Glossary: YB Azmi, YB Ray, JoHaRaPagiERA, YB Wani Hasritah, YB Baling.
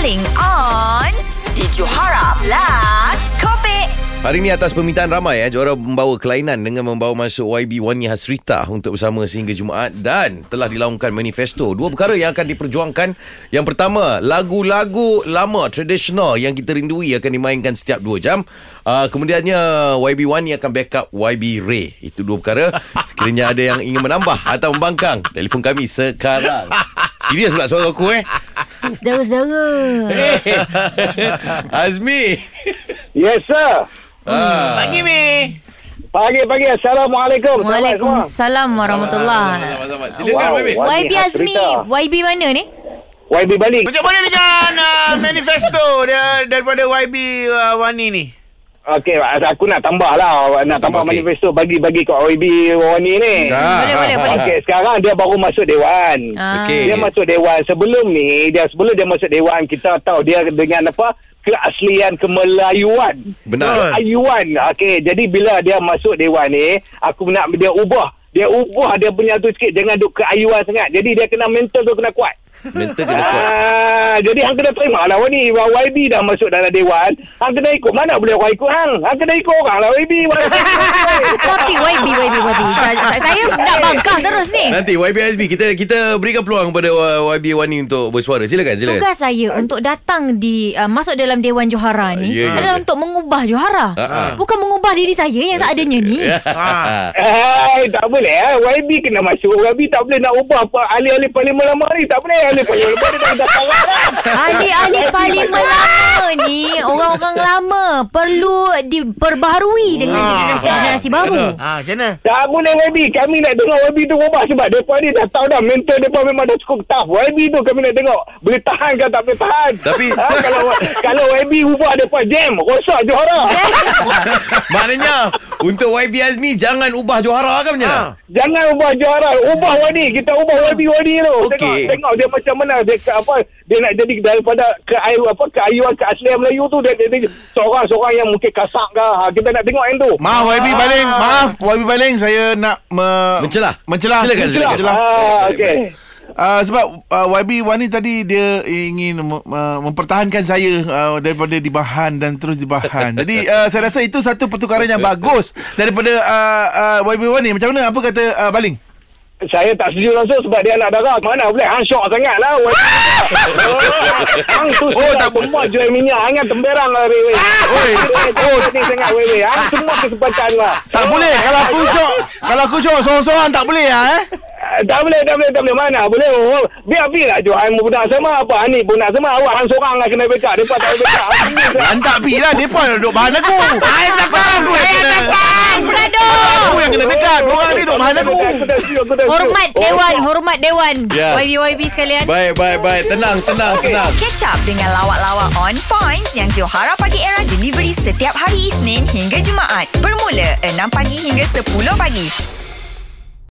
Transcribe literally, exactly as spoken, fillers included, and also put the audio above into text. Baling on di Johara Plus Kopi. Hari ini atas permintaan ramai ya, Johara membawa kelainan dengan membawa masuk Y B Wani Hasritah untuk bersama sehingga Jumaat, dan telah dilaungkan manifesto. Dua perkara yang akan diperjuangkan. Yang pertama, lagu-lagu lama tradisional yang kita rindui akan dimainkan setiap dua jam. Uh, kemudiannya Y B Wani akan backup Y B Ray. Itu dua perkara. Sekiranya ada yang ingin menambah atau membangkang, telefon kami sekarang. Serius pula suara aku eh. Sedara-sedara. Hey, Azmi. Yes sir. Hmm, pagi mi. Pagi-pagi. Assalamualaikum. Waalaikumsalam warahmatullahi. Silakan Y B. Y B Azmi. Y B mana ni? Y B Baling. Macam mana dengan uh, manifesto dia daripada Y B uh, Wani ni? Okey, aku nak tambah lah. Nak tambah okay. Manifesto bagi-bagi kat Y B Wani ni. Boleh, boleh, boleh. Okey, sekarang dia baru masuk Dewan. Ah. Okay. Dia masuk Dewan. Sebelum ni, dia sebelum dia masuk Dewan, kita tahu dia dengan apa? Keaslian kemelayuan. Benar. Keayuan. Okey, jadi bila dia masuk Dewan ni, aku nak dia ubah. Dia ubah dia punya tu sikit. Jangan duk keayuan sangat. Jadi, dia kena mental tu kena kuat. Mental kena kuat. Ah, jadi hang kena terima lah Wani. Y B dah masuk dalam Dewan, hang kena ikut. Mana boleh orang ikut hang? Hang kena ikut orang lah Y B. Tapi YB YB YB saya nak bangkah terus ni. Nanti Y B Azmi, Kita kita berikan peluang kepada Y B Wani untuk bersuara. Silakan, silakan. Tugas saya untuk datang di uh, masuk dalam Dewan Johara ni yeah, adalah yeah. untuk mengubah Johara, uh-huh. bukan mengubah diri saya yang seadanya ni. Ay, tak boleh eh. Y B kena masuk. Y B tak boleh nak ubah alih-alih paling lama ni. Tak boleh. Ahli-ahli parlimen lama ni, orang-orang lama perlu diperbaharui dengan generasi-generasi baru. Ha, macam mana? Tak boleh Y B. Kami nak dengar Y B tu berubah sebab mereka ni dah tahu dah mental mereka memang dah cukup tough. Y B tu kami nak tengok boleh tahan ke tak boleh tahan. Tapi ha, kalau kalau Y B ubah mereka jam, rosak Johara. Maknanya untuk Y B Azmi jangan ubah Johara kan macam mana? Ha. Jangan ubah Johara, ubah Wani. Kita ubah Y B Wani tu. Okay. Tengok, tengok dia macam mana dia apa dia nak jadi daripada keayu apa keayuan keaslian Melayu tu dia jadi seorang-seorang yang mungkin kasar ke. Ha, kita nak tengok yang tu. Maaf Y B Baling, maaf Y B Baling, saya nak me- mencelah. Mencelah. Silakan, silakan. silakan. Ah, okey. Uh, sebab uh, Y B Wani tadi dia ingin uh, mempertahankan saya uh, daripada dibahan dan terus dibahan. Jadi uh, saya rasa itu satu pertukaran yang bagus daripada uh, uh, Y B Wani. Macam mana, apa kata uh, Baling? Saya tak setuju langsung sebab dia anak darah. Mana boleh hang syok sangat lah. Hang tu semua jual minyak. Hang yang temberang lah. Oh, sangat wewe. Hang semua kesempatan lah. Tak boleh. Kalau aku syok, kalau aku syok sorang-sorang tak boleh lah eh. Tak boleh, tak boleh, tak boleh. Mana boleh. Biar-biar lah je. Hang budak sama apa. Hang ni budak sama. Awak hang sorang lah kena bekak. Mereka tak boleh bekak. Lantak pi lah. Mereka duduk bahan aku. Saya takang. Saya takang. Aku yang kena bekak. Diorang ni duduk bahan aku. Hormat Dewan, hormat Dewan. Yeah. Y B Y B sekalian. Baik, baik, baik. Tenang, tenang, tenang. Catch up dengan lawak-lawak on points yang Johara Pagi Era delivery setiap hari Isnin hingga Jumaat bermula enam pagi hingga sepuluh pagi.